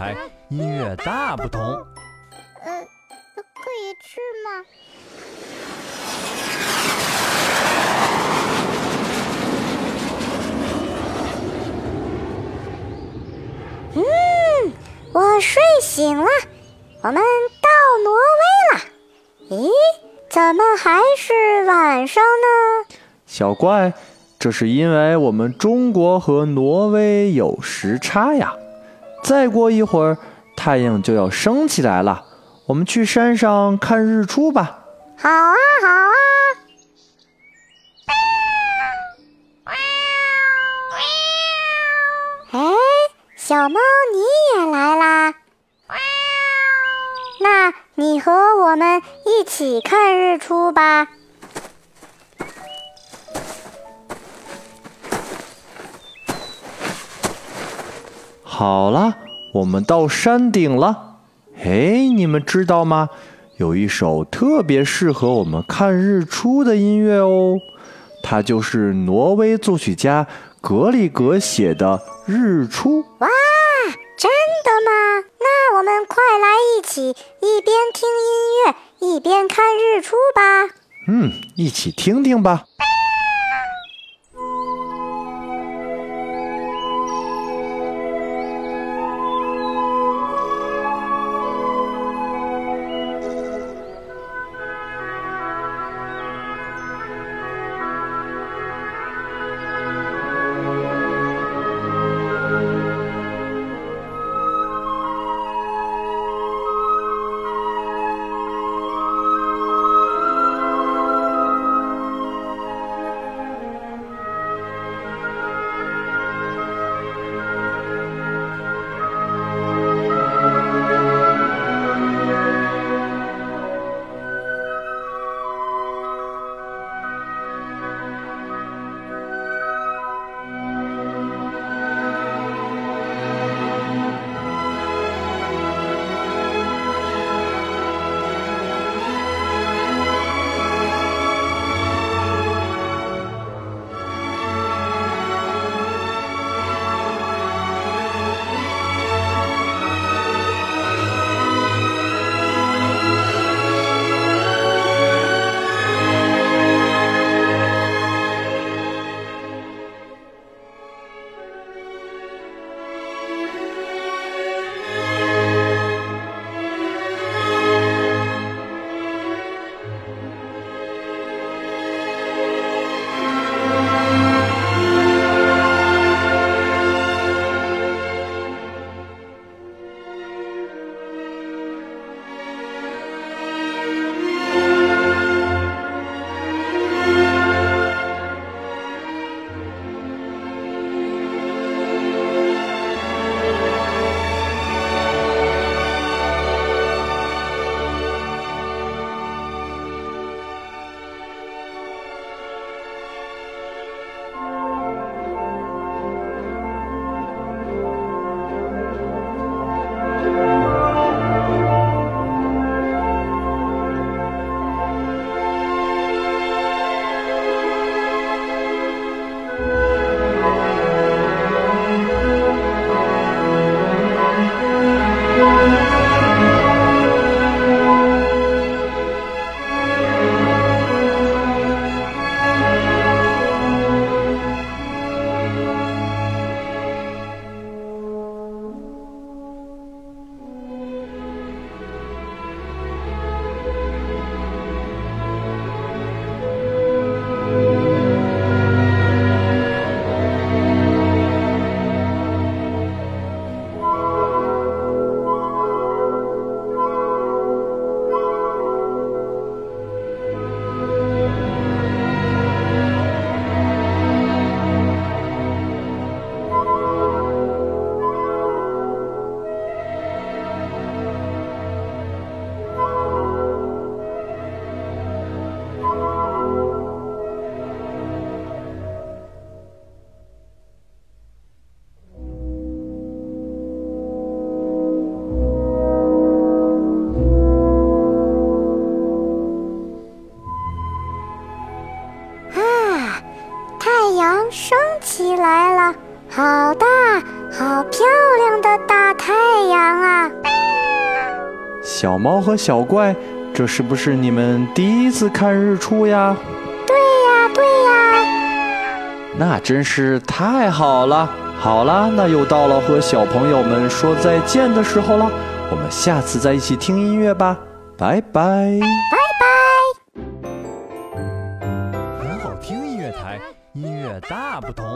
台音乐大不同。可以吃吗？我睡醒了，我们到挪威了。咦，怎么还是晚上呢？小怪，这是因为我们中国和挪威有时差呀。再过一会儿，太阳就要升起来了，我们去山上看日出吧。好啊，好啊。哎，小猫，你也来啦？那你和我们一起看日出吧。好了，我们到山顶了。嘿，你们知道吗？有一首特别适合我们看日出的音乐哦，它就是挪威作曲家格里格写的《日出》。哇，真的吗？那我们快来一起一边听音乐一边看日出吧。一起听听吧。升起来了，好大好漂亮的大太阳啊！小猫和小怪，这是不是你们第一次看日出呀？对呀，对呀。那真是太好了。好啦，那又到了和小朋友们说再见的时候了，我们下次再一起听音乐吧，拜拜。拜拜。很好听音乐台，音乐大不同。